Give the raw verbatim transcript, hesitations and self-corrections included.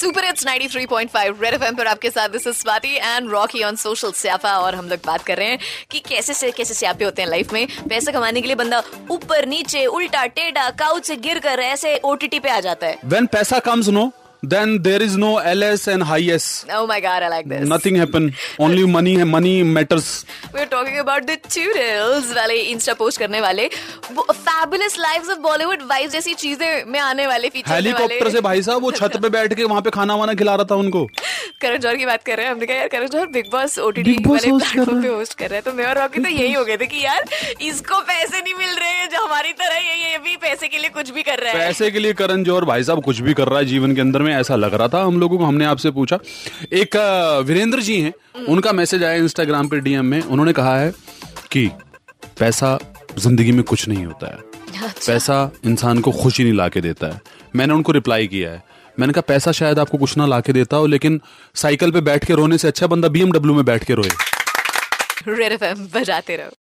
Super it's ninety three point five red FM पर आपके साथ this is Swati and Rocky on social स्यापा। और हम लोग बात कर रहे हैं कि कैसे से कैसे स्यापे होते हैं लाइफ में। पैसा कमाने के लिए बंदा ऊपर नीचे उल्टा टेढ़ा काउच से गिर कर ऐसे ओटीटी पे आ जाता है। व्हेन पैसा comes no then there is no L S and high S. Oh my god, I like this. Nothing happened. Only money money matters. We're talking about the tutorials वाले Insta post करने वाले Fabulous Lives of Bollywood Wives जैसी चीजें में आने वाले features वाले। Helicopter से भाई साहब वो छत पे बैठ के वहाँ पे खाना वाना खिला रहा था उनको। करण जौहर की बात कर रहे हैं। हमने कहा यार Karan Johar big boss OTT वाले प्लेटफॉर्म पे होस्ट कर रहे हैं, तो मैं और रॉकी तो यही हो गए थे कि यार इसको पैसे नहीं मिल रहे, जो हमारी तरह ये भी पैसे के लिए कुछ भी कर रहा है। पैसे के लिए करण जौहर भाई साहब कुछ भी कर रहा है जीवन के अंदर में, ऐसा लग रहा था हम लोगों को। हमने आपसे पूछा, एक वीरेंद्र जी हैं, उनका मैसेज आया इंस्टाग्राम पे डीएम में। उन्होंने कहा है कि पैसा जिंदगी में कुछ नहीं होता है, पैसा इंसान को खुशी नहीं ला के देता है। मैंने उनको रिप्लाई किया है, मैंने कहा पैसा शायद आपको कुछ ना ला के देता हो, लेकिन साइकिल पे बैठ के रोने से अच्छा बंदा बीएमडब्ल्यू में बैठ के रोए। रेड एफएम बजाते रहो।